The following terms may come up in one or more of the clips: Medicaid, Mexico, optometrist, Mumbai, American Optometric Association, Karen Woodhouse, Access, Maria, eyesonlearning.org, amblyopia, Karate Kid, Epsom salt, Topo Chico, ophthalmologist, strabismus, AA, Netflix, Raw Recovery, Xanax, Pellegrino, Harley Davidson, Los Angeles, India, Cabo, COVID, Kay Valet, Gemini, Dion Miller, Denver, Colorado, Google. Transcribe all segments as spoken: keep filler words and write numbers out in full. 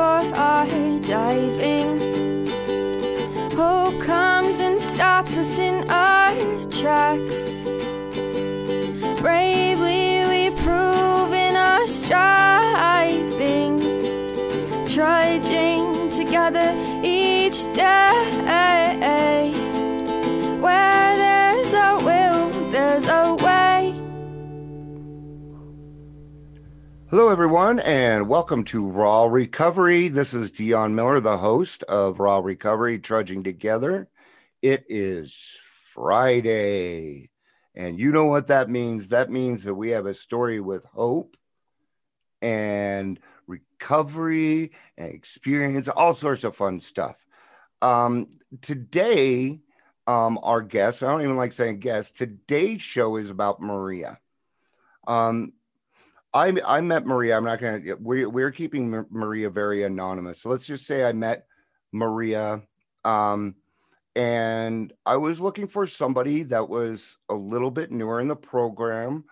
are diving. Hope comes and stops us in our tracks. Bravely we prove in our striving, trudging together each day. Where there's a will, there's a way. Hello, everyone, and welcome to Raw Recovery. This is Dion Miller, the host of Raw Recovery, Trudging Together. It is Friday, and you know what that means. That means that we have a story with hope and recovery and experience, all sorts of fun stuff. Um, today, um, our guest, I don't even like saying guest, today's show is about Maria. Um I, I met Maria. I'm not going to, we, we're keeping Maria very anonymous. So let's just say I met Maria um, and I was looking for somebody that was a little bit newer in the program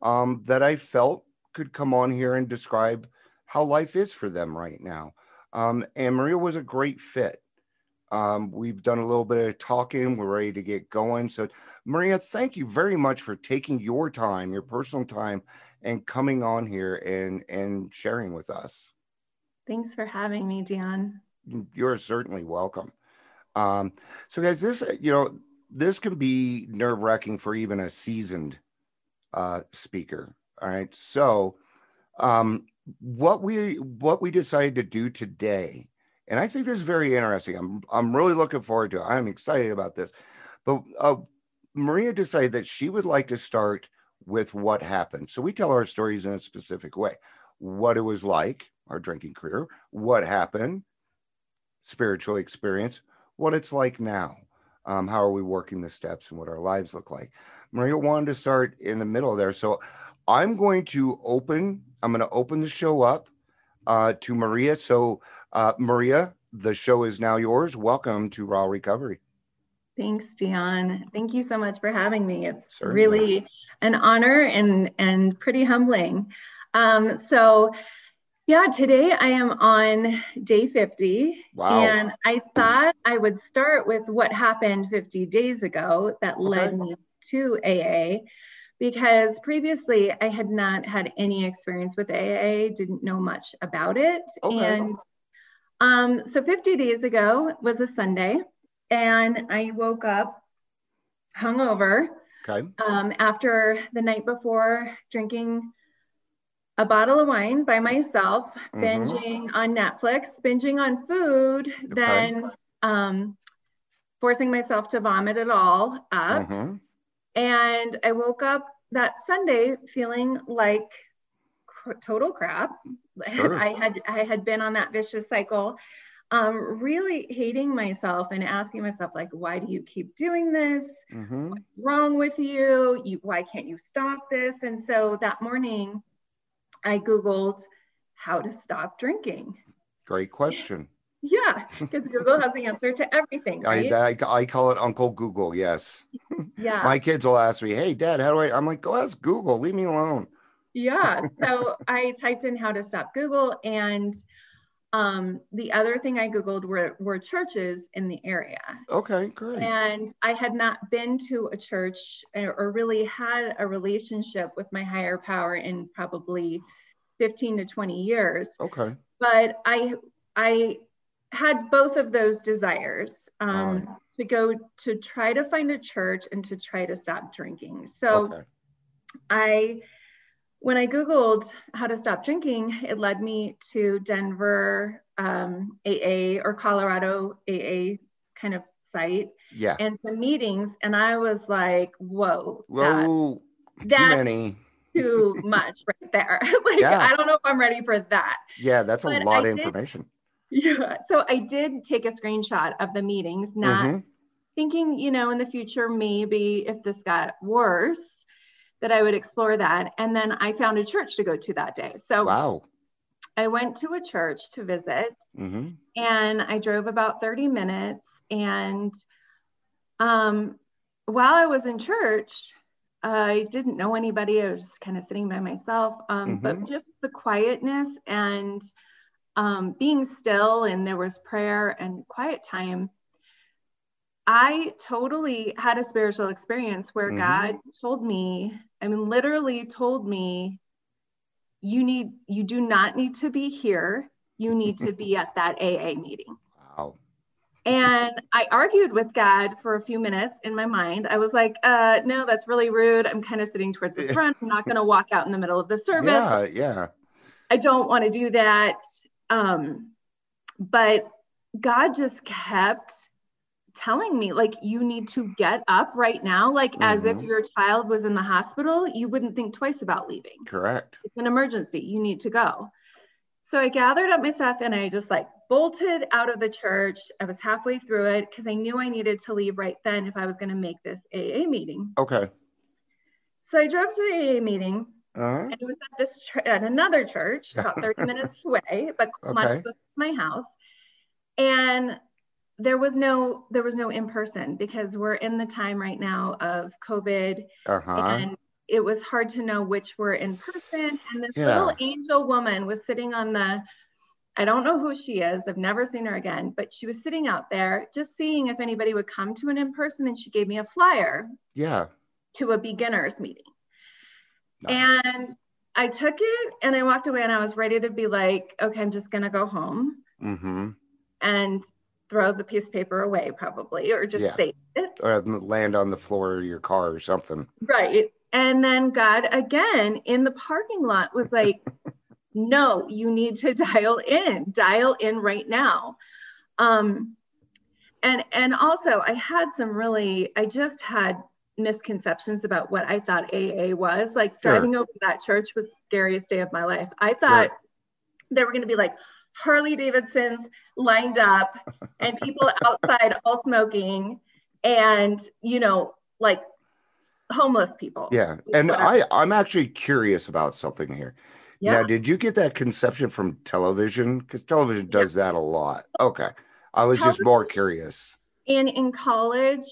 um, that I felt could come on here and describe how life is for them right now. Um, and Maria was a great fit. Um, we've done a little bit of talking. We're ready to get going. So Maria, thank you very much for taking your time, your personal time, and coming on here and, and sharing with us. Thanks for having me, Dion. You're certainly welcome. Um, so guys, this, you know, this can be nerve-wracking for even a seasoned uh, speaker. All right. So um, what we, what we decided to do today, and I think this is very interesting. I'm I'm really looking forward to it. I'm excited about this. But uh, Maria decided that she would like to start with what happened. So we tell our stories in a specific way. What it was like, our drinking career, what happened, spiritual experience, what it's like now, um, how are we working the steps and what our lives look like. Maria wanted to start in the middle there. So I'm going to open, I'm going to open the show up Uh, to Maria. So uh, Maria, the show is now yours. Welcome to Raw Recovery. Thanks, Dion. Thank you so much for having me. It's Certainly. really an honor and, and pretty humbling. Um, so yeah, today I am on day fifty. Wow. And I thought I would start with what happened fifty days ago that okay. led me to A A. Because previously I had not had any experience with A A, didn't know much about it. Okay. And um, so fifty days ago was a Sunday and I woke up hungover okay. um, after the night before drinking a bottle of wine by myself, mm-hmm. binging on Netflix, binging on food, okay. then um, forcing myself to vomit it all up. Mm-hmm. And I woke up that Sunday feeling like cr- total crap. Sure. I had I had been on that vicious cycle, um, really hating myself and asking myself, like, why do you keep doing this? Mm-hmm. What's wrong with you? you? Why can't you stop this? And so that morning, I Googled how to stop drinking. Great question. Yeah, because Google has the answer to everything, right? I, I, I call it Uncle Google, yes. Yeah. My kids will ask me, hey, Dad, how do I? I'm like, go ask Google. Leave me alone. Yeah, so I typed in how to stop Google. And um, the other thing I Googled were, were churches in the area. Okay, great. And I had not been to a church or, or really had a relationship with my higher power in probably fifteen to twenty years. Okay. But I, I... had both of those desires um, right. to go to try to find a church and to try to stop drinking. So okay. I, when I Googled how to stop drinking, it led me to Denver um, A A or Colorado A A kind of site yeah. and some meetings. And I was like, whoa, whoa that, too many. Too much right there. like, yeah. I don't know if I'm ready for that. Yeah, that's but a lot I of information. Did, Yeah. So I did take a screenshot of the meetings, not mm-hmm. thinking, you know, in the future, maybe if this got worse, that I would explore that. And then I found a church to go to that day. So wow. I went to a church to visit mm-hmm. and I drove about thirty minutes. And um, while I was in church, I didn't know anybody. I was just kind of sitting by myself, um, mm-hmm. but just the quietness and um, being still, and there was prayer and quiet time, I totally had a spiritual experience where mm-hmm. God told me, I mean, literally told me, you need, you do not need to be here. You need to be at that A A meeting. Wow. And I argued with God for a few minutes in my mind. I was like, uh, no, that's really rude. I'm kind of sitting towards the front. I'm not going to walk out in the middle of the service. Yeah, yeah. I don't want to do that. Um, but God just kept telling me, like, you need to get up right now. Like mm-hmm. as if your child was in the hospital, you wouldn't think twice about leaving. Correct. It's an emergency. You need to go. So I gathered up my stuff and I just like bolted out of the church. I was halfway through it because I knew I needed to leave right then if I was going to make this A A meeting. Okay. So I drove to the A A meeting uh-huh. and it was at this ch- at another church about thirty minutes away, but okay. much closer to my house. And there was no there was no in person because we're in the time right now of COVID uh-huh. and it was hard to know which were in person. And this yeah. little angel woman was sitting on the, I don't know who she is. I've never seen her again, but she was sitting out there just seeing if anybody would come to an in-person. And she gave me a flyer yeah. to a beginner's meeting. Nice. And I took it and I walked away and I was ready to be like, okay, I'm just going to go home mm-hmm. and throw the piece of paper away probably, or just yeah. save it. Or land on the floor of your car or something. Right. And then God, again, in the parking lot was like, no, you need to dial in, dial in right now. Um, and and also I had some really, I just had misconceptions about what I thought A A was. Like sure. driving over to that church was the scariest day of my life. I thought sure. they were going to be like Harley Davidsons lined up and people outside all smoking and, you know, like homeless people. Yeah. And I, I'm actually curious about something here. Yeah. Now, did you get that conception from television? Because television does yeah. that a lot. Okay. I was college, just more curious. And in college,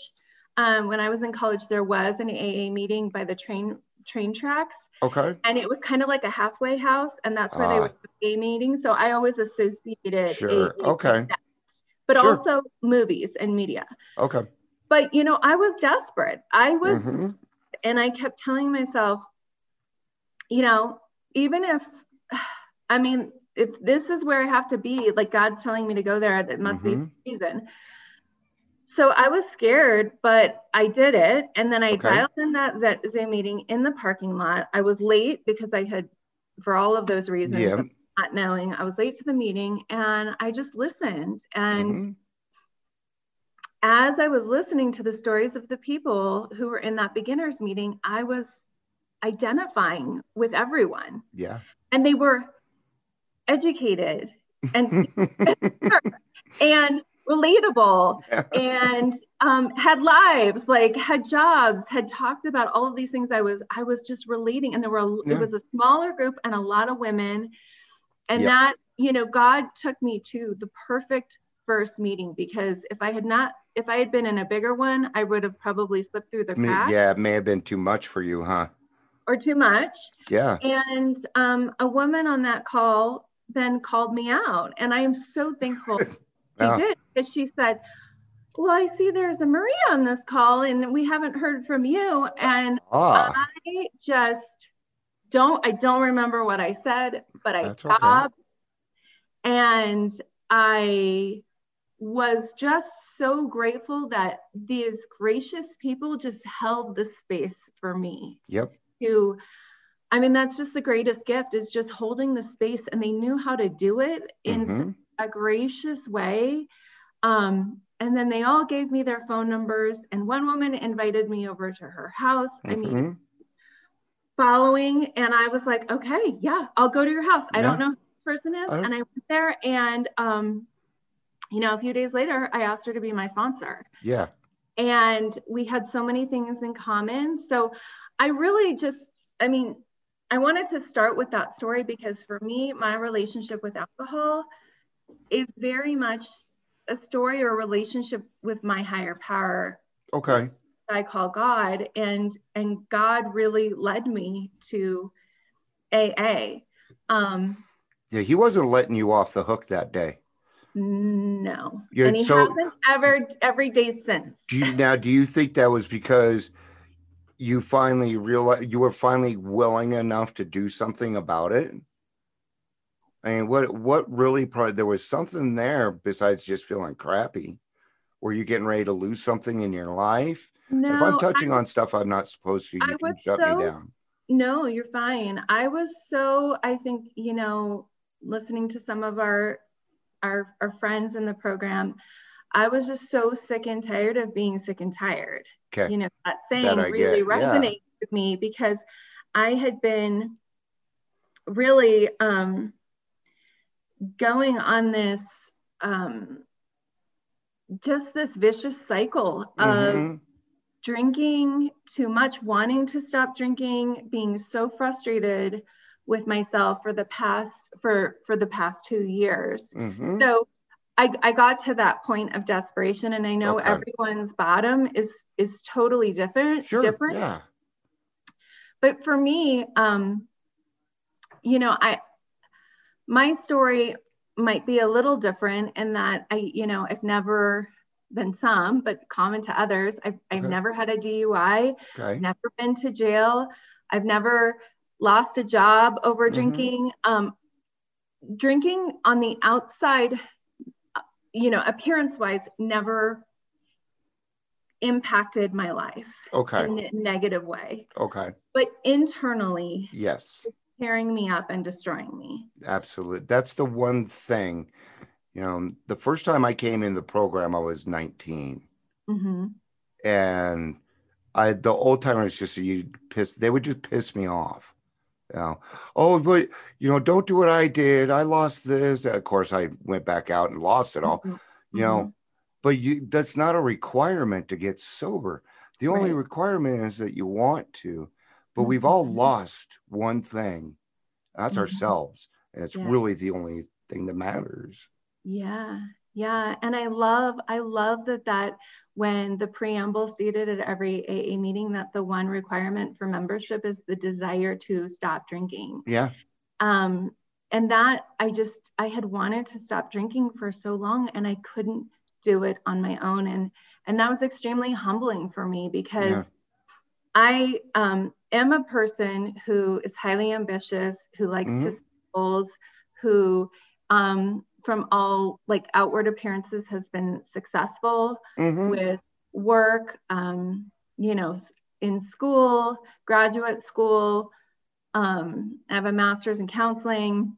um, when I was in college, there was an A A meeting by the train train tracks. Okay. And it was kind of like a halfway house. And that's where uh, they were the A A meeting. So I always associated sure. A A okay. with that. But sure. also movies and media. Okay. But, you know, I was desperate. I was, mm-hmm. and I kept telling myself, you know, even if, I mean, if this is where I have to be, like God's telling me to go there, that must mm-hmm. be a reason. So I was scared, but I did it. And then I okay. dialed in that Zoom meeting in the parking lot. I was late because I had, for all of those reasons, yeah. of not knowing, I was late to the meeting and I just listened. And mm-hmm. as I was listening to the stories of the people who were in that beginner's meeting, I was identifying with everyone. Yeah. And they were educated and, and relatable and um, had lives, like had jobs, had talked about all of these things. I was, I was just relating. And there were, a, yeah. it was a smaller group and a lot of women. And yeah. that, you know, God took me to the perfect first meeting, because if I had not, if I had been in a bigger one, I would have probably slipped through the cracks. Yeah, it may have been too much for you, huh? Or too much. Yeah. And um, a woman on that call then called me out. And I am so thankful she oh. did, because she said, well, I see there's a Maria on this call and we haven't heard from you. And ah. I just don't, I don't remember what I said, but I stopped okay. and I was just so grateful that these gracious people just held the space for me. Yep. To, I mean, that's just the greatest gift, is just holding the space, and they knew how to do it in mm-hmm. a gracious way. Um, and then they all gave me their phone numbers, and one woman invited me over to her house. Mm-hmm. I mean, following, and I was like, okay, yeah, I'll go to your house. Yeah. I don't know who this person is. And I went there, and um, you know, a few days later, I asked her to be my sponsor. Yeah. And we had so many things in common. So I really just, I mean, I wanted to start with that story, because for me, my relationship with alcohol is very much a story or a relationship with my higher power. Okay. I call God, and, and God really led me to A A. Um, Yeah, he wasn't letting you off the hook that day. No. You're, and he so, hasn't ever every day since. Do you, now, do you think that was because you finally realized you were finally willing enough to do something about it? I mean, what what really probably there was something there besides just feeling crappy. Were you getting ready to lose something in your life? No, if I'm touching I, on stuff I'm not supposed to, you I can shut so, me down. No, you're fine. I was so, I think, you know, listening to some of our Our, our friends in the program, I was just so sick and tired of being sick and tired. Okay. You know, that saying that really get. resonates yeah. with me, because I had been really um, going on this, um, just this vicious cycle of mm-hmm. drinking too much, wanting to stop drinking, being so frustrated with myself for the past, for, for the past two years. Mm-hmm. So I, I got to that point of desperation, and I know okay. everyone's bottom is, is totally different, sure, different. Yeah. But for me, um, you know, I, my story might be a little different in that I, you know, I've never been some, but common to others. I've, I've okay. never had a D U I, okay. never been to jail. I've never lost a job over mm-hmm. drinking. Um, drinking on the outside, you know, appearance wise, never impacted my life okay. in a negative way. Okay. But internally, yes, it's tearing me up and destroying me. Absolutely. That's the one thing, you know, the first time I came in the program, I was nineteen. Mm-hmm. And I, the old timers just, you pissed, they would just piss me off. You know, oh, but you know, don't do what I did. I lost this. Of course, I went back out and lost it all. Mm-hmm. You know, but you, that's not a requirement to get sober. The right. only requirement is that you want to. But mm-hmm. we've all lost one thing. That's mm-hmm. ourselves. And it's yeah. really the only thing that matters. Yeah. Yeah. And I love, I love that, that when the preamble stated at every A A meeting that the one requirement for membership is the desire to stop drinking. Yeah. Um, and that I just, I had wanted to stop drinking for so long, and I couldn't do it on my own. And, and that was extremely humbling for me, because yeah. I um, am a person who is highly ambitious, who likes mm-hmm. to set goals, who, um, from all like outward appearances has been successful mm-hmm. with work, um, you know, in school, graduate school. Um, I have a master's in counseling.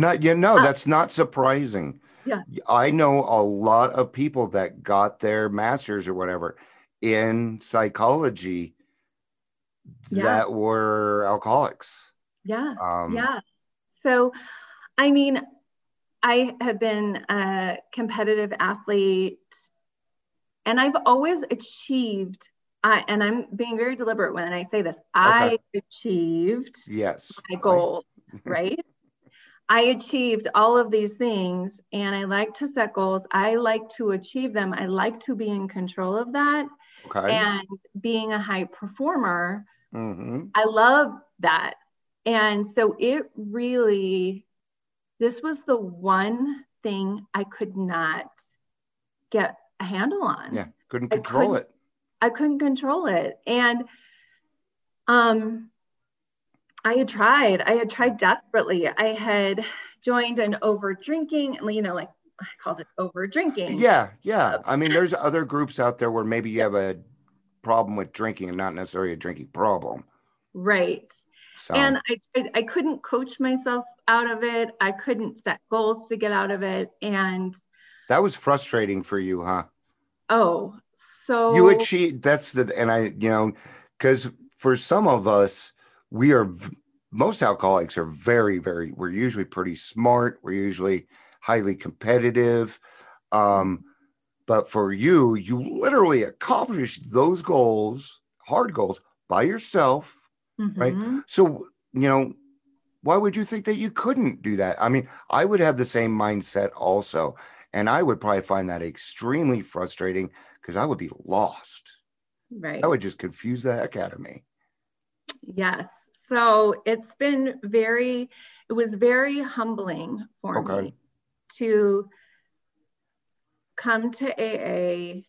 Not, you know, that's not surprising. Yeah. I know a lot of people that got their master's or whatever in psychology yeah. that were alcoholics. Yeah. Um, yeah. So, I mean, I have been a competitive athlete, and I've always achieved, uh, and I'm being very deliberate when I say this, okay. I achieved yes. my goal, I... right? I achieved all of these things, and I like to set goals. I like to achieve them. I like to be in control of that. Okay. And being a high performer, mm-hmm. I love that. And so it really... this was the one thing I could not get a handle on. Yeah, couldn't control I couldn't, it. I couldn't control it. And um, I had tried. I had tried desperately. I had joined an over-drinking, you know, like I called it over-drinking. Yeah, yeah. I mean, there's other groups out there where maybe you have a problem with drinking and not necessarily a drinking problem. Right. So. And I, I, I couldn't coach myself out of it. I couldn't set goals to get out of it. And that was frustrating for you, huh? Oh, so you achieved, that's the, and I, you know, because for some of us, we are, most alcoholics are very, very, we're usually pretty smart. We're usually highly competitive. Um, but for you, you literally accomplished those goals, hard goals, by yourself. Mm-hmm. Right. So, you know, why would you think that you couldn't do that? I mean, I would have the same mindset also. And I would probably find that extremely frustrating, because I would be lost. Right. I would just confuse the heck out of me. Yes. So it's been very, it it was very humbling for okay. me to come to A A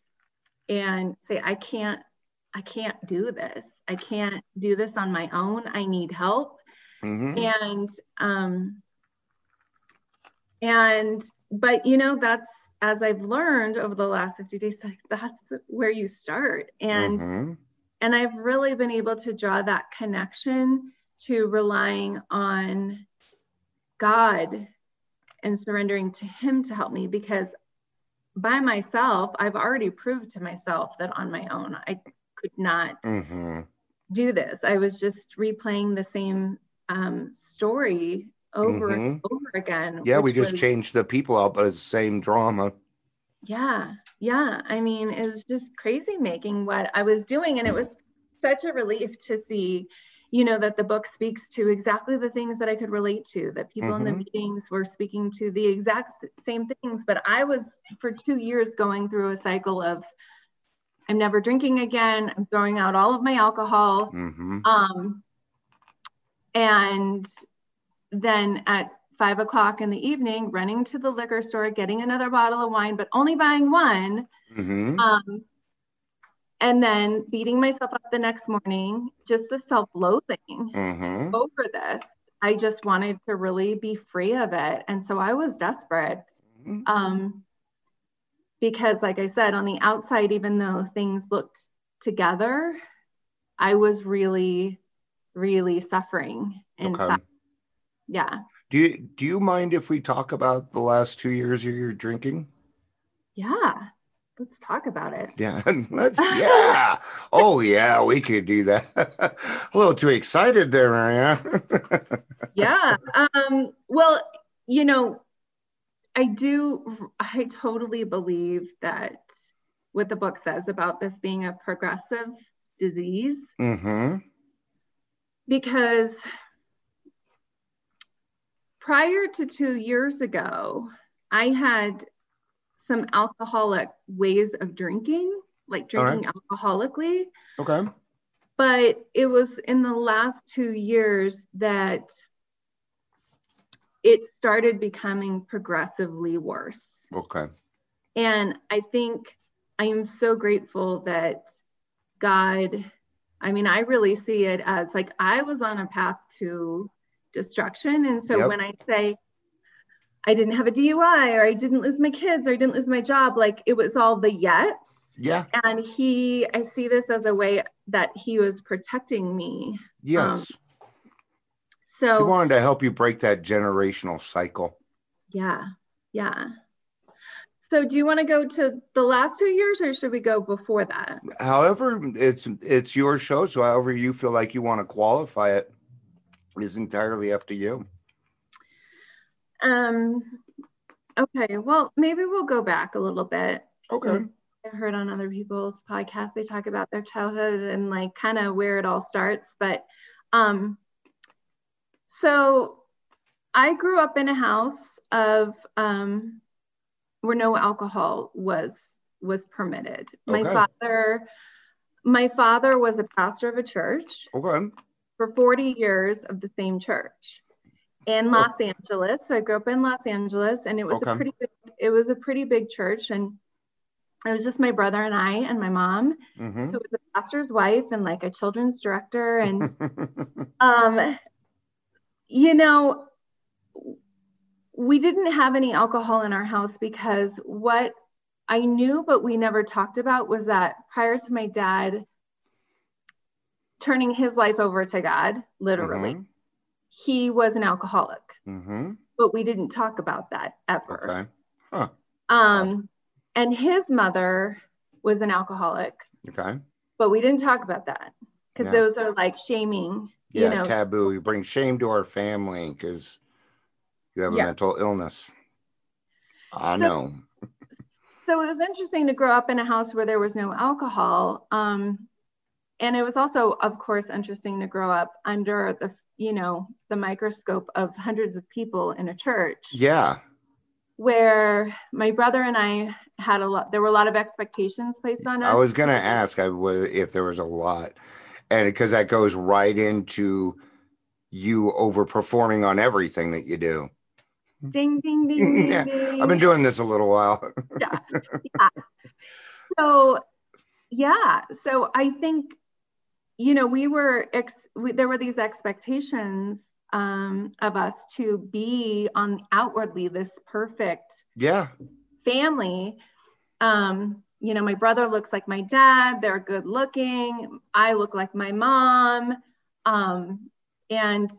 and say, I can't, I can't do this. I can't do this on my own. I need help. Mm-hmm. And, um, and, but you know, that's, as I've learned over the last fifty days, like that's where you start. And, mm-hmm. and I've really been able to draw that connection to relying on God and surrendering to him to help me, because by myself, I've already proved to myself that on my own, I could not mm-hmm. do this. I was just replaying the same um, story over mm-hmm. and over again. Yeah, we just was, changed the people out, but it's the same drama. Yeah, yeah. I mean, it was just crazy making what I was doing. And it was such a relief to see, you know, that the book speaks to exactly the things that I could relate to, that people mm-hmm. in the meetings were speaking to the exact same things. But I was, for two years, going through a cycle of, I'm never drinking again. I'm throwing out all of my alcohol. Mm-hmm. Um, and then at five o'clock in the evening, running to the liquor store, getting another bottle of wine, but only buying one. Mm-hmm. Um, and then beating myself up the next morning, just the self-loathing mm-hmm. over this. I just wanted to really be free of it. And so I was desperate. Mm-hmm. Um, because like I said, on the outside, even though things looked together, I was really, really suffering inside. Okay. Yeah. Do you, do you mind if we talk about the last two years of your drinking? Yeah. Let's talk about it. Yeah. Let's, yeah. Oh, yeah. We could do that. A little too excited there, Maria. Yeah. Um, well, you know, I do. I totally believe that what the book says about this being a progressive disease. Mm-hmm. Because prior to two years ago, I had some alcoholic ways of drinking, like drinking right. alcoholically. Okay. But it was in the last two years that it started becoming progressively worse. Okay. And I think I am so grateful that God, I mean, I really see it as like I was on a path to destruction. And so yep. when I say I didn't have a D U I, or I didn't lose my kids, or I didn't lose my job, like it was all the yets. Yeah. And he, I see this as a way that he was protecting me. Yes. Um, So he wanted to help you break that generational cycle. Yeah. Yeah. So do you want to go to the last two years or should we go before that? However, it's it's your show. So however you feel like you want to qualify it is entirely up to you. Um. Okay. Well, maybe we'll go back a little bit. Okay. I heard on other people's podcasts, they talk about their childhood and like kind of where it all starts. But um. So I grew up in a house of um, where no alcohol was was permitted. Okay. My father, my father was a pastor of a church okay. for forty years of the same church in Los oh. Angeles. So I grew up in Los Angeles, and it was okay. a pretty big, it was a pretty big church, and it was just my brother and I and my mom, mm-hmm. who was a pastor's wife and like a children's director, and um. You know, we didn't have any alcohol in our house because what I knew, but we never talked about, was that prior to my dad turning his life over to God, literally, mm-hmm. he was an alcoholic, mm-hmm. but we didn't talk about that ever. Okay. Huh. Um, and his mother was an alcoholic, okay, but we didn't talk about that because yeah. those are like shaming. Yeah, you know, taboo. You bring shame to our family because you have a yeah. mental illness. I so, know. So it was interesting to grow up in a house where there was no alcohol. Um, and it was also, of course, interesting to grow up under the, you know, the microscope of hundreds of people in a church. Yeah. Where my brother and I had a lot, there were a lot of expectations placed on us. I was going to ask I was, if there was a lot. And because that goes right into you overperforming on everything that you do. Ding, ding, ding, ding, yeah. ding. I've been doing this a little while. yeah. yeah. So, yeah. So I think, you know, we were, ex we, there were these expectations um, of us to be on outwardly this perfect yeah. family. Um, you know, my brother looks like my dad. They're good looking. I look like my mom. Um, and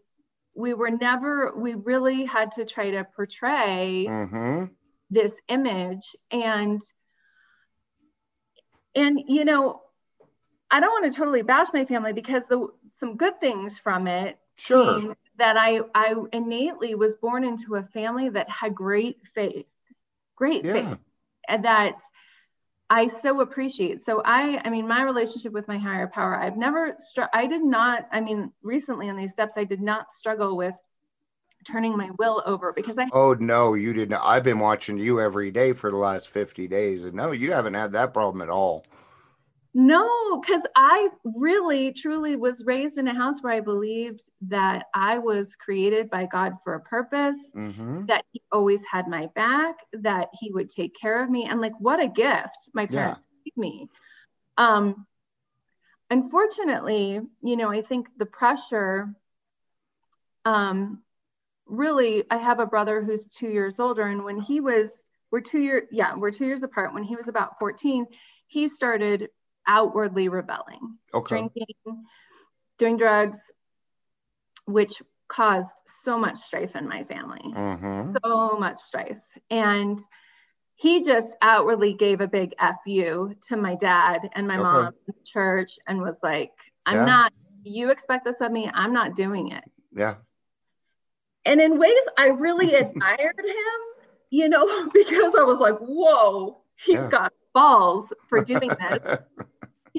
we were never, we really had to try to portray mm-hmm. this image. And, and, you know, I don't want to totally bash my family because the, some good things from it. Sure. That I, I innately was born into a family that had great faith, great yeah. faith, and that I so appreciate. So I, I mean, my relationship with my higher power, I've never, I did not, I mean, recently on these steps, I did not struggle with turning my will over because I. Oh, no, you didn't. I've been watching you every day for the last fifty days. And no, you haven't had that problem at all. No, because I really, truly was raised in a house where I believed that I was created by God for a purpose, mm-hmm. that he always had my back, that he would take care of me. And like, what a gift my parents yeah. gave me. Um, unfortunately, you know, I think the pressure, um, really, I have a brother who's two years older. And when he was, we're two year, yeah, we're two years apart. When he was about fourteen, he started outwardly rebelling, okay. drinking, doing drugs, which caused so much strife in my family, mm-hmm. so much strife. And he just outwardly gave a big F you to my dad and my okay. mom in the church and was like, I'm yeah. not, you expect this of me. I'm not doing it. Yeah. And in ways I really admired him, you know, because I was like, whoa, he's yeah. got balls for doing this.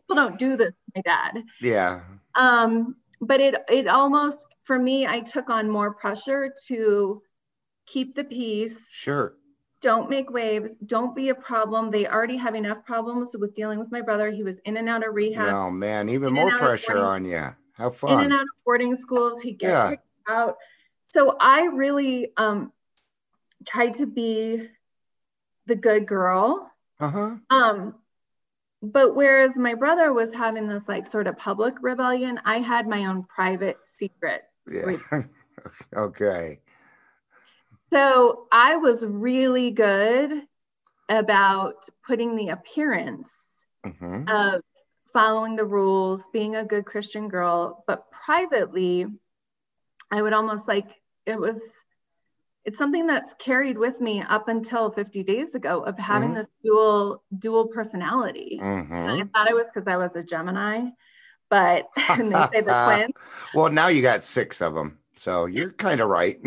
People don't do this, my dad. Yeah. Um, but it it almost, for me, I took on more pressure to keep the peace. Sure. Don't make waves. Don't be a problem. They already have enough problems with dealing with my brother. He was in and out of rehab. Oh man, even more pressure on you. Have fun. In and out of boarding schools. He gets yeah. kicked out. So I really um tried to be the good girl. Uh-huh. Um, but whereas my brother was having this like sort of public rebellion, I had my own private secret. Yeah. Okay. So I was really good about putting the appearance mm-hmm. of following the rules, being a good Christian girl, but privately, I would almost like it was. It's something that's carried with me up until fifty days ago of having mm-hmm. this dual dual personality. Mm-hmm. And I thought it was because I was a Gemini, but and they say the twins. Well, now you got six of them, so you're kind of right.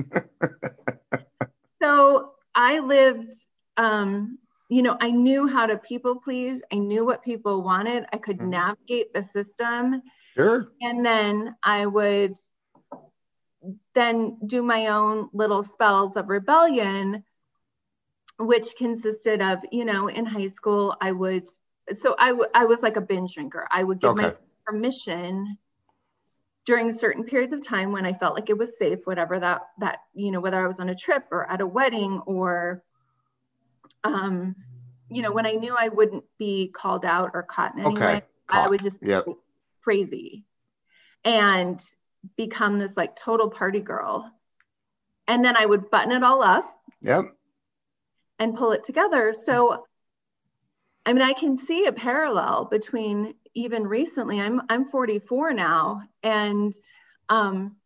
So I lived, um, you know, I knew how to people please. I knew what people wanted. I could mm-hmm. navigate the system. Sure. And then I would then do my own little spells of rebellion, which consisted of, you know, in high school, I would, so I, w I was like a binge drinker. I would give okay. myself permission during certain periods of time when I felt like it was safe, whatever that, that, you know, whether I was on a trip or at a wedding or, um, you know, when I knew I wouldn't be called out or caught in any okay. way, caught. I would just yep. go crazy. And become this like total party girl. And then I would button it all up yep. and pull it together. So, I mean, I can see a parallel between even recently, I'm, I'm forty-four now. And, um,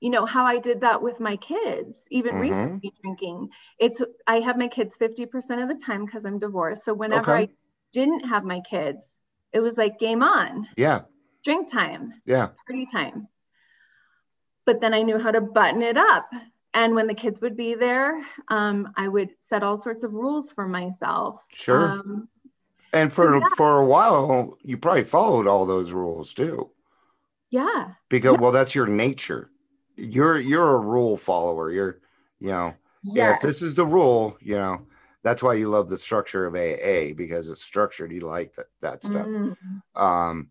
you know, how I did that with my kids, even mm-hmm. recently drinking. It's, I have my kids fifty percent of the time because I'm divorced. So whenever okay. I didn't have my kids, it was like game on. Yeah. Drink time, yeah, party time. But then I knew how to button it up. And when the kids would be there, um, I would set all sorts of rules for myself. Sure. Um, and for, so yeah. for a while, you probably followed all those rules too. Yeah. Because, yeah. well, that's your nature. You're, you're a rule follower. You're, you know, yes. yeah, if this is the rule, you know, that's why you love the structure of A A because it's structured. You like that, that stuff. Mm. Um,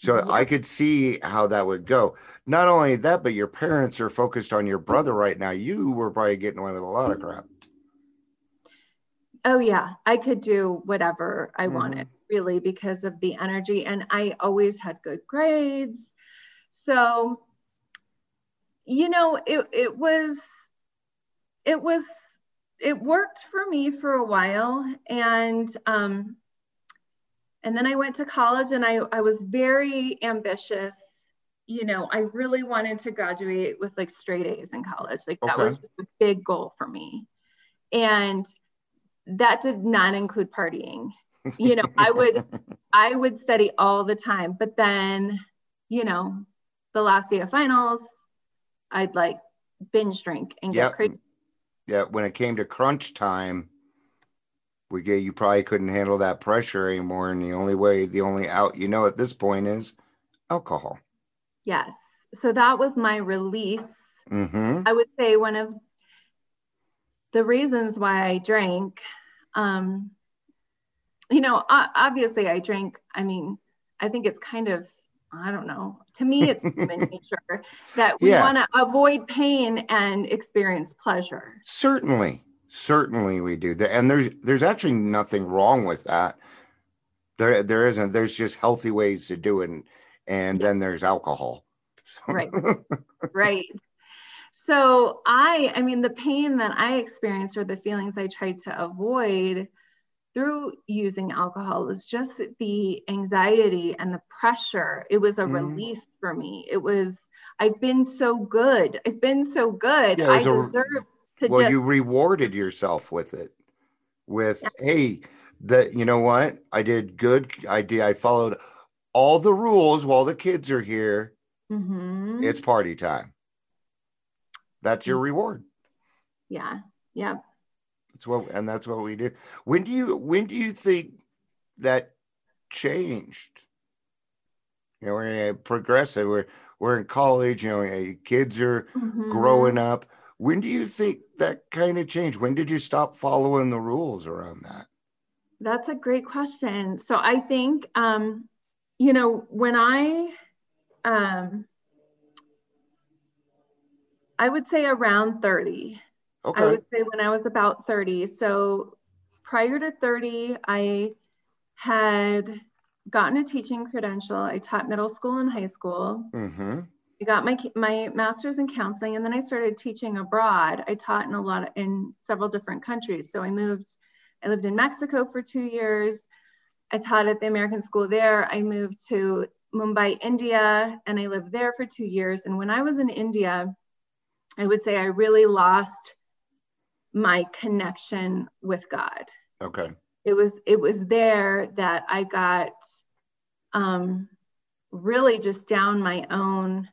So yeah. I could see how that would go. Not only that, but your parents are focused on your brother right now. You were probably getting away with a lot of crap. Oh, yeah. I could do whatever I mm-hmm. wanted, really, because of the energy. And I always had good grades. So, you know, it, it was, it was, it worked for me for a while. And, um, and then I went to college, and I, I was very ambitious. You know, I really wanted to graduate with like straight A's in college. Like that okay. was just a big goal for me. And that did not include partying. You know, I would, I would study all the time, but then, you know, the last day of finals, I'd like binge drink and yep. get crazy. Yeah. When it came to crunch time, we get, you probably couldn't handle that pressure anymore. And the only way, the only out, you know, at this point is alcohol. Yes. So that was my release. Mm-hmm. I would say one of the reasons why I drank, um, you know, obviously I drank, I mean, I think it's kind of, I don't know, to me, it's human nature that we yeah. want to avoid pain and experience pleasure. Certainly. Certainly we do. And there's, there's actually nothing wrong with that. There, there isn't, there's just healthy ways to do it. And, and then there's alcohol. So. Right. Right. So I, I mean, the pain that I experienced or the feelings I tried to avoid through using alcohol was just the anxiety and the pressure. It was a mm. release for me. It was, I've been so good. I've been so good. Yeah, I deserve a, to Well, just, you rewarded yourself with it, with, yeah. hey, the, you know what? I did good. I did. I followed all the rules while the kids are here. Mm-hmm. It's party time. That's your reward. Yeah. Yeah. That's what, and that's what we do. When do you, when do you think that changed? You know, we're progressive, we're, we're in college, you know, kids are mm-hmm. growing up. When do you think that kind of changed? When did you stop following the rules around that? That's a great question. So I think, um, you know, when I, um, I would say around thirty. Okay. I would say when I was about thirty. So prior to thirty, I had gotten a teaching credential. I taught middle school and high school. Mm-hmm. I got my my master's in counseling, and then I started teaching abroad. I taught in a lot of, in several different countries. So I moved, I lived in Mexico for two years. I taught at the American school there. I moved to Mumbai, India, and I lived there for two years. And when I was in India, I would say I really lost my connection with God. Okay. It was, it was there that I got um, really just down my own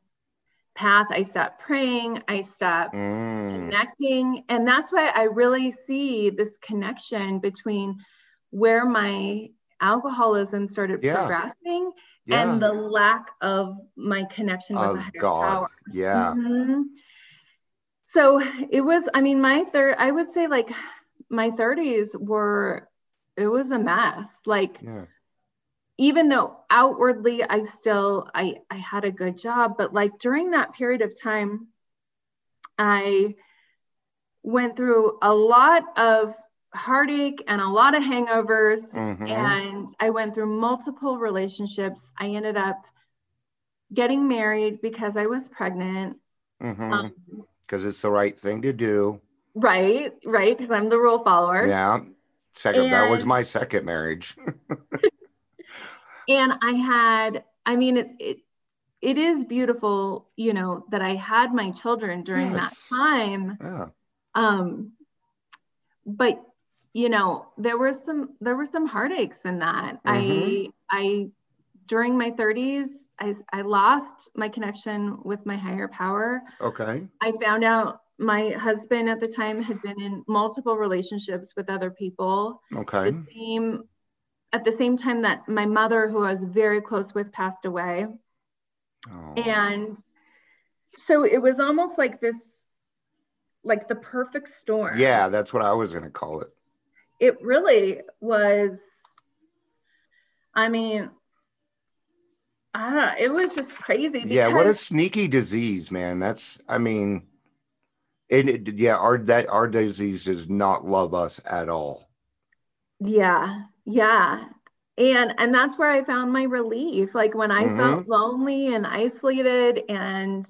path. I stopped praying. I stopped mm. connecting. And that's why I really see this connection between where my alcoholism started yeah. progressing yeah. and the lack of my connection with oh, the higher God. Power. Yeah. Mm-hmm. So it was, I mean, my third, I would say like my thirties were, it was a mess. Like, yeah. even though outwardly I still, I, I had a good job, but like during that period of time, I went through a lot of heartache and a lot of hangovers. Mm-hmm. And I went through multiple relationships. I ended up getting married because I was pregnant. Mm-hmm. Um, Because it's the right thing to do. Right, right. Because I'm the rule follower. Yeah. Second, and, that was my second marriage. And I had, I mean, it, it it is beautiful, you know, that I had my children during yes. that time. Yeah. Um, but you know, there were some there were some heartaches in that. Mm-hmm. I I during my thirties, I, I lost my connection with my higher power. Okay. I found out my husband at the time had been in multiple relationships with other people. Okay. The same, at the same time that my mother, who I was very close with, passed away. Oh. And so it was almost like this, like the perfect storm. Yeah, that's what I was going to call it. It really was, I mean... I don't know. It was just crazy. Yeah, what a sneaky disease, man. That's, I mean, it, it, yeah, our, that, our disease does not love us at all. Yeah, yeah. And, and that's where I found my relief. Like when I mm-hmm. felt lonely and isolated, and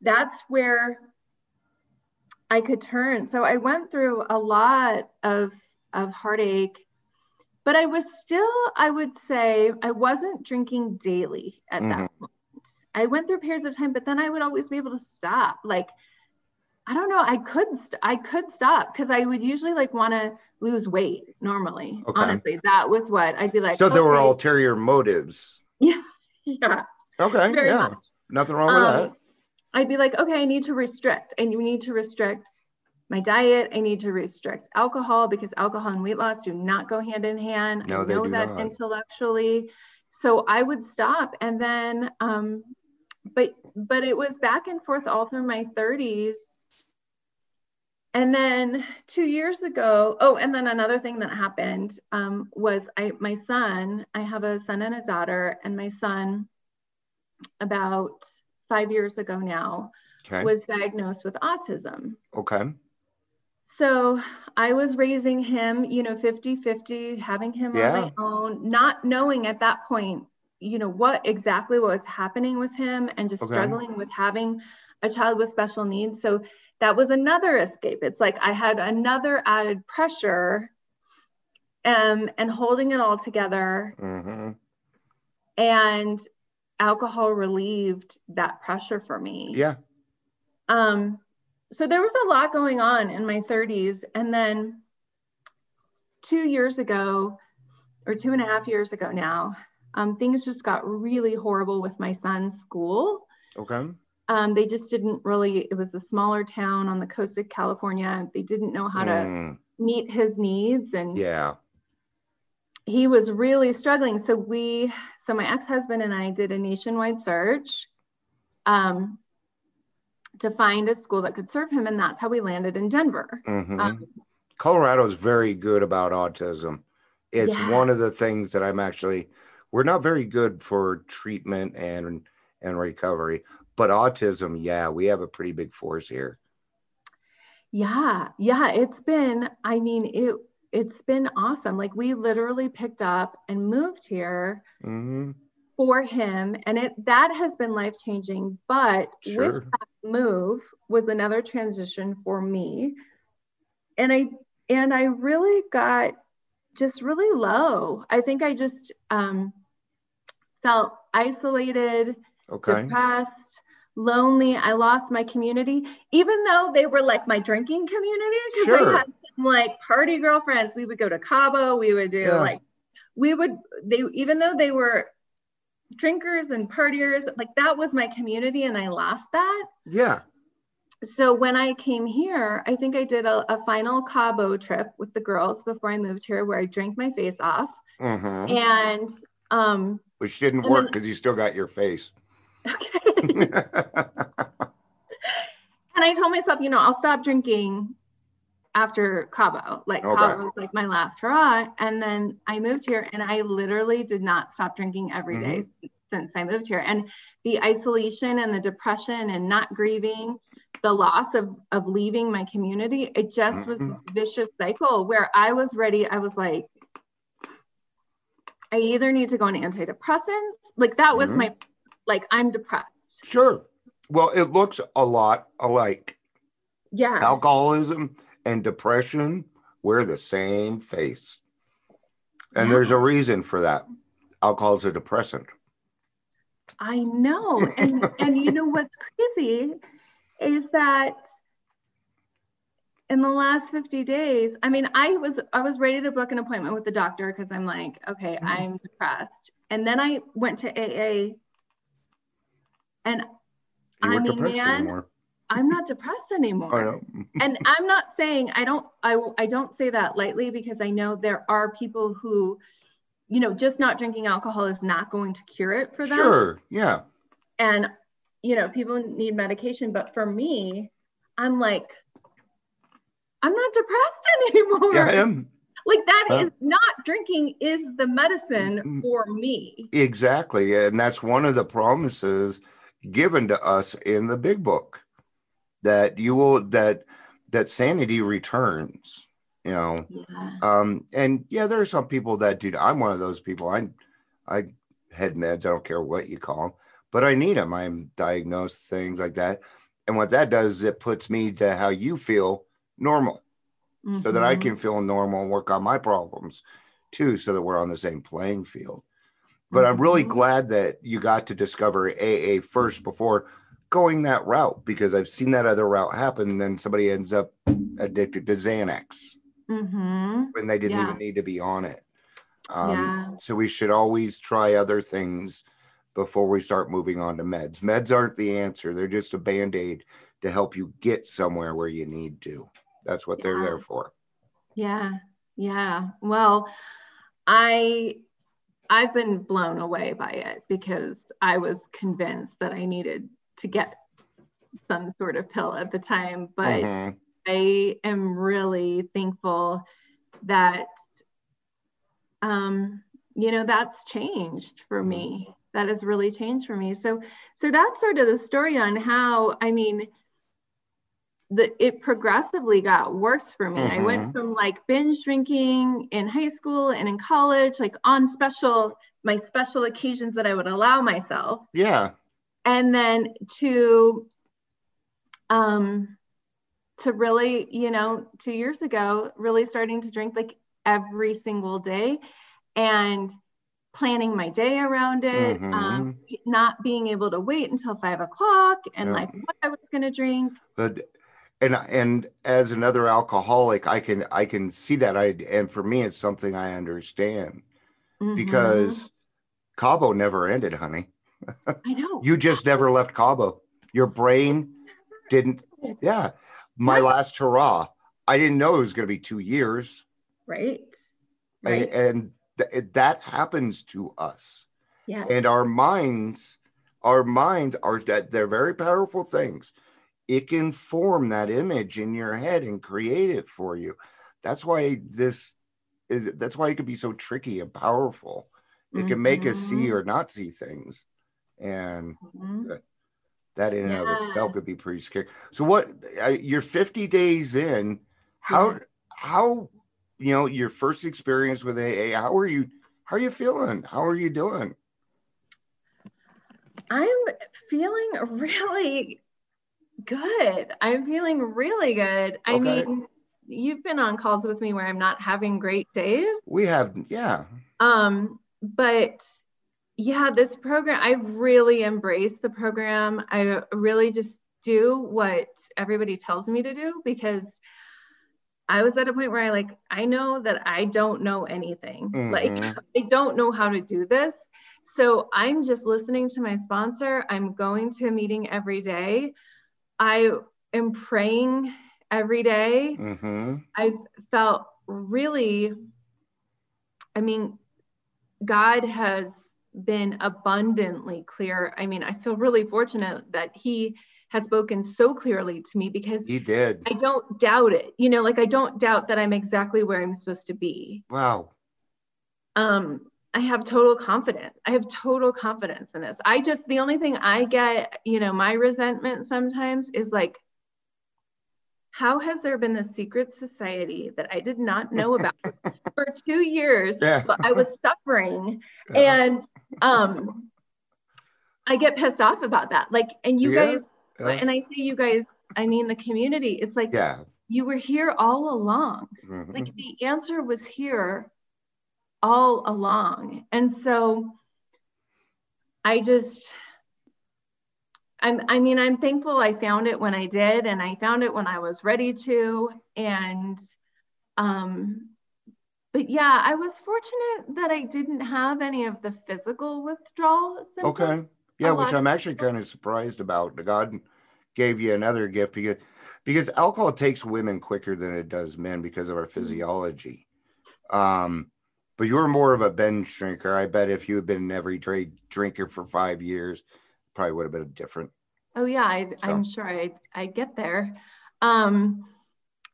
that's where I could turn. So I went through a lot of, of heartache. But I was still, I would say, I wasn't drinking daily at mm-hmm. that point. I went through periods of time, but then I would always be able to stop. Like, I don't know, I could, st- I could stop because I would usually like want to lose weight normally. Okay. Honestly, that was what I'd be like. So okay. There were ulterior motives. Yeah, yeah. Okay, Very yeah. much. Nothing wrong um, with that. I'd be like, okay, I need to restrict, and you need to restrict my diet. I need to restrict alcohol because alcohol and weight loss do not go hand in hand. No, I know that not. Intellectually. So I would stop. And then, um, but, but it was back and forth all through my thirties. And then two years ago, oh, and then another thing that happened, um, was I, my son, I have a son and a daughter, and my son about five years ago now okay. was diagnosed with autism. Okay. So I was raising him, you know, fifty-fifty, having him yeah. on my own, not knowing at that point, you know, what exactly what was happening with him, and just okay. struggling with having a child with special needs. So that was another escape. It's like I had another added pressure um, and holding it all together. Mm-hmm. And alcohol relieved that pressure for me. Yeah. Um. So there was a lot going on in my thirties. And then two years ago, or two and a half years ago now, um, things just got really horrible with my son's school. Okay. Um, they just didn't really, it was a smaller town on the coast of California. They didn't know how mm. to meet his needs. And yeah, he was really struggling. So we, so my ex-husband and I did a nationwide search. Um. to find a school that could serve him. And that's how we landed in Denver. Mm-hmm. Um, Colorado is very good about autism. It's yeah. one of the things that I'm actually, we're not very good for treatment and, and recovery, but autism. Yeah. We have a pretty big force here. Yeah. Yeah. It's been, I mean, it, it's been awesome. Like we literally picked up and moved here mm-hmm. for him. And it, that has been life-changing, but sure. with that move was another transition for me. And I, and I really got just really low. I think I just, um, felt isolated, okay. depressed, lonely. I lost my community, even though they were like my drinking community. Sure. I had some like party girlfriends. We would go to Cabo. We would do yeah. like, we would, they, even though they were drinkers and partiers, like that was my community, and I lost that. Yeah. So when I came here, I think I did a, a final Cabo trip with the girls before I moved here, where I drank my face off, mm-hmm. and um, which didn't work because you still got your face. Okay. And I told myself, you know, I'll stop drinking after Cabo. Like okay. Cabo was like my last hurrah. And then I moved here, and I literally did not stop drinking every mm-hmm. day since I moved here. And the isolation and the depression and not grieving, the loss of, of leaving my community, it just mm-hmm. was this vicious cycle where I was ready. I was like, I either need to go on antidepressants. Like that was mm-hmm. my, like I'm depressed. Sure. Well, it looks a lot alike. Yeah. Alcoholism and depression wear the same face. And yeah. there's a reason for that. Alcohol is a depressant. I know. And and you know what's crazy is that in the last fifty days, I mean, I was I was ready to book an appointment with the doctor because I'm like, okay, mm-hmm. I'm depressed. And then I went to A A, and you weren't I mean, depressed man, anymore. I'm not depressed anymore. And I'm not saying, I don't, I, I don't say that lightly, because I know there are people who, you know, just not drinking alcohol is not going to cure it for them. Sure. Yeah. And, you know, people need medication, but for me, I'm like, I'm not depressed anymore. Yeah, I am. Like that uh, is not drinking is the medicine for me. Exactly. And that's one of the promises given to us in the big book, that you will, that, that sanity returns, you know? Yeah. Um, and yeah, there are some people that do. I'm one of those people. I, I head meds. I don't care what you call them, but I need them. I'm diagnosed, things like that. And what that does is it puts me to how you feel normal, mm-hmm. so that I can feel normal and work on my problems too, so that we're on the same playing field. But mm-hmm. I'm really glad that you got to discover A A first before going that route, because I've seen that other route happen. And then somebody ends up addicted to Xanax mm-hmm. when they didn't yeah. even need to be on it. Um, yeah. So we should always try other things before we start moving on to meds. Meds aren't the answer. They're just a Band-Aid to help you get somewhere where you need to. That's what yeah. they're there for. Yeah. Yeah. Well, I, I've been blown away by it, because I was convinced that I needed to get some sort of pill at the time, but mm-hmm. I am really thankful that, um, you know, that's changed for mm-hmm. me. That has really changed for me. So, so that's sort of the story on how, I mean, the, it progressively got worse for me. Mm-hmm. I went from like binge drinking in high school and in college, like on special, my special occasions that I would allow myself. Yeah. And then to, um, to really, you know, two years ago, really starting to drink like every single day and planning my day around it, mm-hmm. um, not being able to wait until five o'clock and yeah. like what I was going to drink. But, and and as another alcoholic, I can I can see that. I and for me, it's something I understand mm-hmm. because Cabo never ended, honey. I know. You just never left Cabo. Your brain didn't. Yeah, my what? Last hurrah. I didn't know it was going to be two years. Right. Right. I, and. Th- that happens to us. Yeah. And our minds, our minds are that they're very powerful things. It can form that image in your head and create it for you. That's why this is, that's why it can be so tricky and powerful. It mm-hmm. can make us see or not see things. And mm-hmm. that in and yeah. of itself could be pretty scary. So what, uh, you're fifty days in, how, yeah. how, you know, your first experience with A A, how are you, how are you feeling? How are you doing? I'm feeling really good. I'm feeling really good. Okay. I mean, you've been on calls with me where I'm not having great days. We have, yeah. Um, but yeah, this program, I really embrace the program. I really just do what everybody tells me to do, because I was at a point where I like, I know that I don't know anything. Mm-hmm. Like, I don't know how to do this. So I'm just listening to my sponsor. I'm going to a meeting every day. I am praying every day. Mm-hmm. I've felt really, I mean, God has been abundantly clear. I mean, I feel really fortunate that he has spoken so clearly to me, because he did. I don't doubt it. You know, like I don't doubt that I'm exactly where I'm supposed to be. Wow. Um, I have total confidence. I have total confidence in this. I just, the only thing I get, you know, my resentment sometimes is like, how has there been this secret society that I did not know about for two years, yeah. but I was suffering. Yeah. And um, I get pissed off about that. Like, and you yeah. guys, Uh, and I say you guys, I mean the community. It's like yeah. you were here all along. Mm-hmm. Like the answer was here all along. And so I just, I'm, I mean, I'm thankful I found it when I did, and I found it when I was ready to. And, um, but yeah, I was fortunate that I didn't have any of the physical withdrawal symptoms. Okay. Yeah, which I'm actually kind of surprised about. God gave you another gift, because, because alcohol takes women quicker than it does men because of our physiology. Um, but you're more of a binge drinker. I bet if you had been an every day drinker for five years, probably would have been different. Oh, yeah. I, so. I'm sure I'd, I'd get there. Um,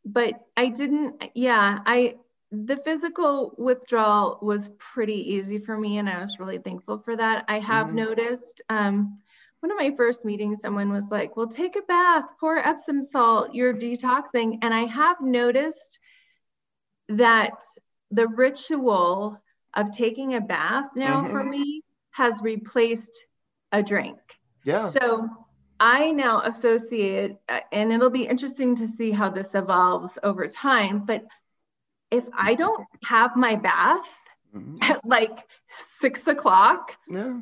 but I didn't. Yeah, I the physical withdrawal was pretty easy for me, and I was really thankful for that. I have mm-hmm. noticed, um, one of my first meetings, someone was like, well, take a bath, pour Epsom salt, you're detoxing. And I have noticed that the ritual of taking a bath now mm-hmm. for me has replaced a drink. Yeah. So I now associate, and it'll be interesting to see how this evolves over time, but if I don't have my bath mm-hmm. at like six o'clock, yeah.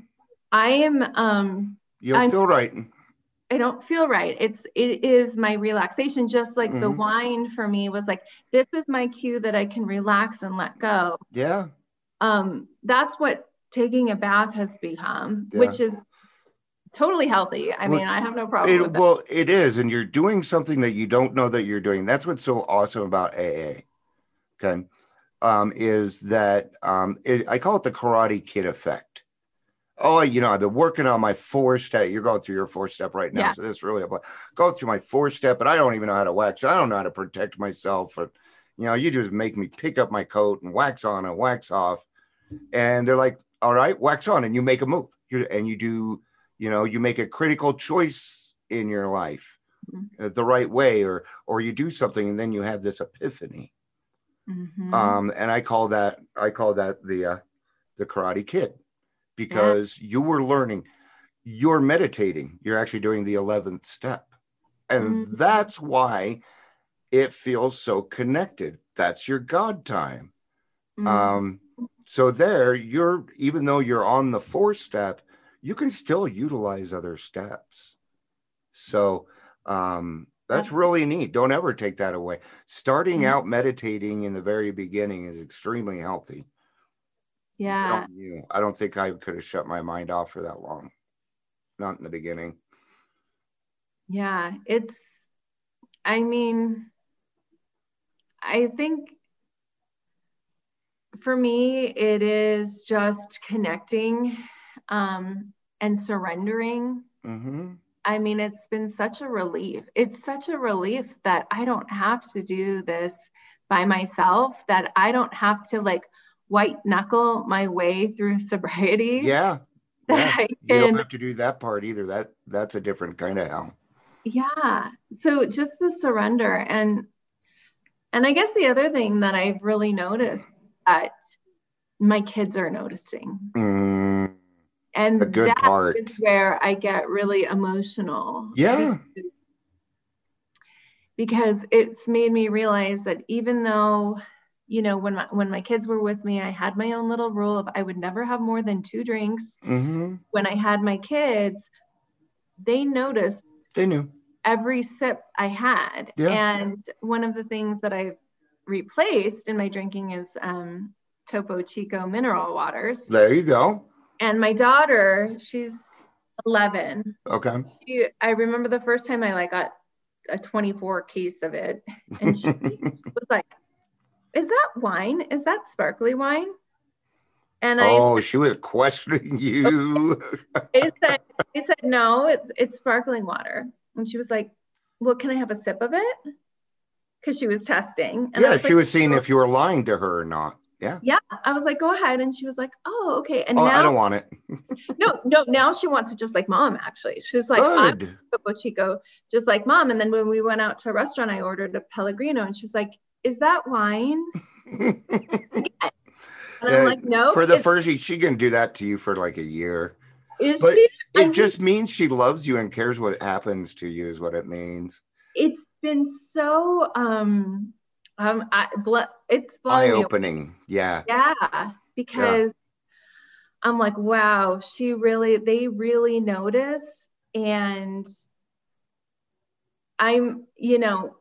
I am, um, you don't I'm, feel right. I don't feel right. It's, it is my relaxation. Just like mm-hmm. the wine for me was like, this is my cue that I can relax and let go. Yeah. Um, that's what taking a bath has become, yeah. which is totally healthy. I well, mean, I have no problem it, with that. Well, it is. And you're doing something that you don't know that you're doing. That's what's so awesome about A A. Okay. Um, is that, um, it, I call it the Karate Kid effect. Oh, you know, I've been working on my four step. You're going through your four step right now. Yeah. So that's really about go through my four step, but I don't even know how to wax. I don't know how to protect myself. Or, you know, you just make me pick up my coat and wax on and wax off. And they're like, all right, wax on. And you make a move. You're, and you do, you know, you make a critical choice in your life mm-hmm. the right way, or, or you do something and then you have this epiphany. Mm-hmm. Um, and I call that, I call that the, uh, the Karate Kid. Because yeah. you were learning, you're meditating, you're actually doing the eleventh step. And mm-hmm. that's why it feels so connected. That's your God time. Mm-hmm. Um, so there you're, even though you're on the fourth step, you can still utilize other steps. So um, that's yeah. really neat. Don't ever take that away. Starting mm-hmm. out meditating in the very beginning is extremely healthy. Yeah. I don't, you know, I don't think I could have shut my mind off for that long. Not in the beginning. Yeah. It's, I mean, I think for me, it is just connecting um, and surrendering. Mm-hmm. I mean, it's been such a relief. It's such a relief that I don't have to do this by myself, that I don't have to like, white knuckle my way through sobriety. Yeah. yeah. Can, you don't have to do that part either. That that's a different kind of hell. Yeah. So just the surrender. And, and I guess the other thing that I've really noticed that my kids are noticing. Mm, and the good that part is where I get really emotional. Yeah. Because, because it's made me realize that even though you know, when my, when my kids were with me, I had my own little rule of I would never have more than two drinks. Mm-hmm. When I had my kids, they noticed. They knew. Every sip I had. Yeah. And one of the things that I've replaced in my drinking is um, Topo Chico mineral waters. There you go. And my daughter, she's eleven. Okay. She, I remember the first time I like got a twenty-four case of it. And she was like, is that wine? Is that sparkly wine? And I Oh, said, she was questioning you. I said, I said, no, it's it's sparkling water. And she was like, well, can I have a sip of it? Because she was testing. And yeah, was she like, was seeing oh. if you were lying to her or not. Yeah. Yeah. I was like, go ahead. And she was like, oh, okay. And oh, now I don't want it. no, no. Now she wants it just like mom, actually. She's like, I'm Topo Chico, just like mom. And then when we went out to a restaurant, I ordered a Pellegrino. And she's like, is that wine? And I'm like, no. For the first, she can do that to you for like a year. Is but she? It I just mean, means she loves you and cares what happens to you is what it means. It's been so, um, um, I, bl- it's eye-opening. Yeah. Yeah. Because yeah. I'm like, wow, she really, they really notice. And I'm, you know,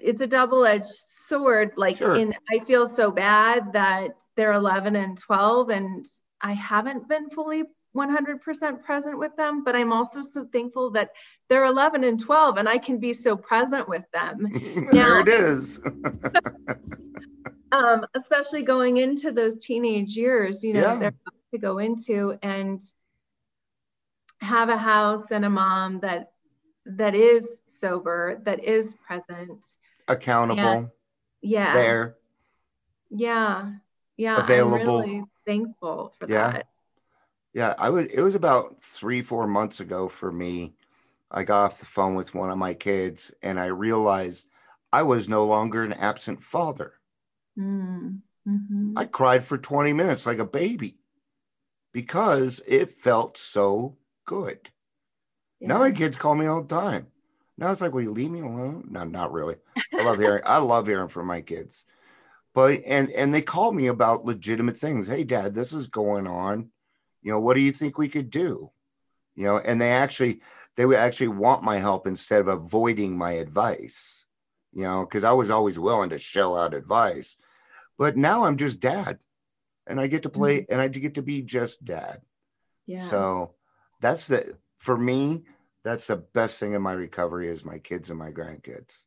it's a double-edged sword. Like sure. in, I feel so bad that they're eleven and twelve and I haven't been fully one hundred percent present with them, but I'm also so thankful that they're eleven and twelve and I can be so present with them. Now, there it is. um, especially going into those teenage years, you know, yeah. they're about to go into and have a house and a mom that, that is sober, that is present. Accountable. Yeah. yeah. There. yeah, yeah, available. I'm really thankful for yeah. that. Yeah, I was. It was about three, four months ago for me. I got off the phone with one of my kids, and I realized I was no longer an absent father. Mm-hmm. I cried for twenty minutes like a baby because it felt so good. Yeah. Now my kids call me all the time. Now it's like, will you leave me alone? No, not really. I love hearing. I love hearing from my kids, but and and they call me about legitimate things. Hey, Dad, this is going on. You know, what do you think we could do? You know, and they actually they would actually want my help instead of avoiding my advice. You know, because I was always willing to shell out advice, but now I'm just dad, and I get to play mm-hmm. and I get to be just dad. Yeah. So that's the for me. That's the best thing in my recovery is my kids and my grandkids.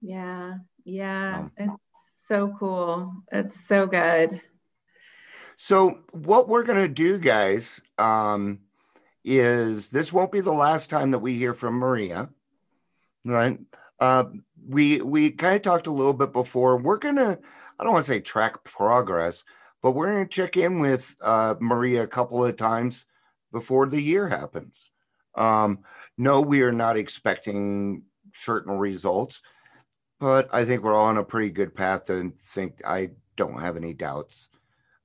Yeah. Yeah. Um, it's so cool. It's so good. So what we're going to do, guys, um, is this won't be the last time that we hear from Maria. Right. Uh, we, we kind of talked a little bit before. We're going to, I don't want to say track progress, but we're going to check in with uh, Maria a couple of times before the year happens. Um, no, we are not expecting certain results, but I think we're all on a pretty good path and think I don't have any doubts.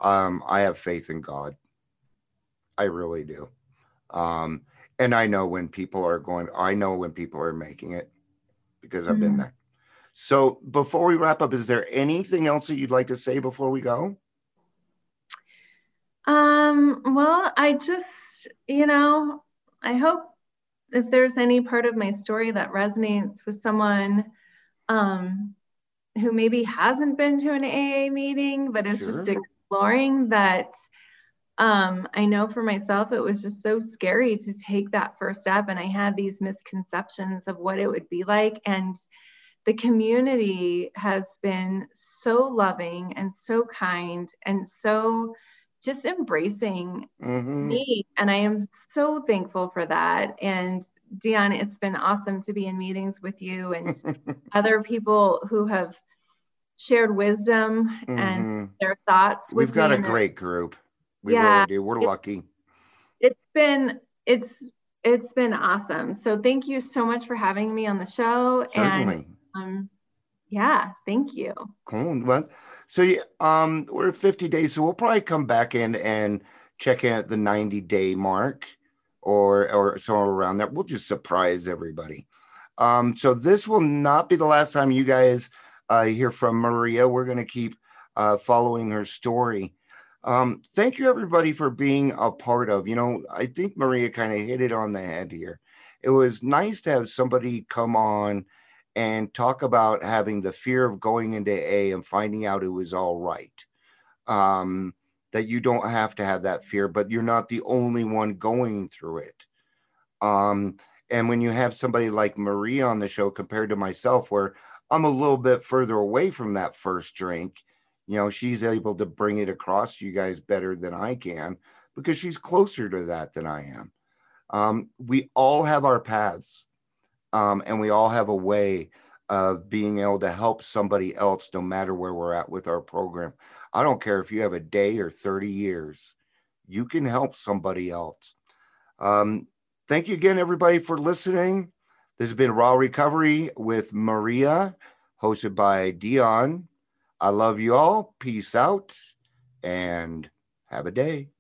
Um, I have faith in God. I really do. Um, and I know when people are going, I know when people are making it because I've mm. been there. So before we wrap up, is there anything else that you'd like to say before we go? Um, well, I just, you know, I hope if there's any part of my story that resonates with someone um, who maybe hasn't been to an A A meeting, but is sure. just exploring that. Um, I know for myself, it was just so scary to take that first step. And I had these misconceptions of what it would be like. And the community has been so loving and so kind and so just embracing mm-hmm. me. And I am so thankful for that. And Dion, it's been awesome to be in meetings with you and other people who have shared wisdom mm-hmm. and their thoughts. With We've got a great group. We yeah, really do. We're it, lucky. It's been, it's, it's been awesome. So thank you so much for having me on the show. Certainly. And, um, yeah, thank you. Cool. Well, so um, we're at fifty days, so we'll probably come back in and check in at the ninety-day mark or or somewhere around that. We'll just surprise everybody. Um, so this will not be the last time you guys uh, hear from Maria. We're going to keep uh, following her story. Um, thank you, everybody, for being a part of. You know, I think Maria kind of hit it on the head here. It was nice to have somebody come on and talk about having the fear of going into A A and finding out it was all right. Um, that you don't have to have that fear, but you're not the only one going through it. Um, and when you have somebody like Maria on the show compared to myself, where I'm a little bit further away from that first drink, you know, she's able to bring it across to you guys better than I can because she's closer to that than I am. Um, we all have our paths. Um, and we all have a way of being able to help somebody else no matter where we're at with our program. I don't care if you have a day or thirty years, you can help somebody else. Um, thank you again, everybody, for listening. This has been Raw Recovery with Maria, hosted by Dion. I love you all. Peace out and have a day.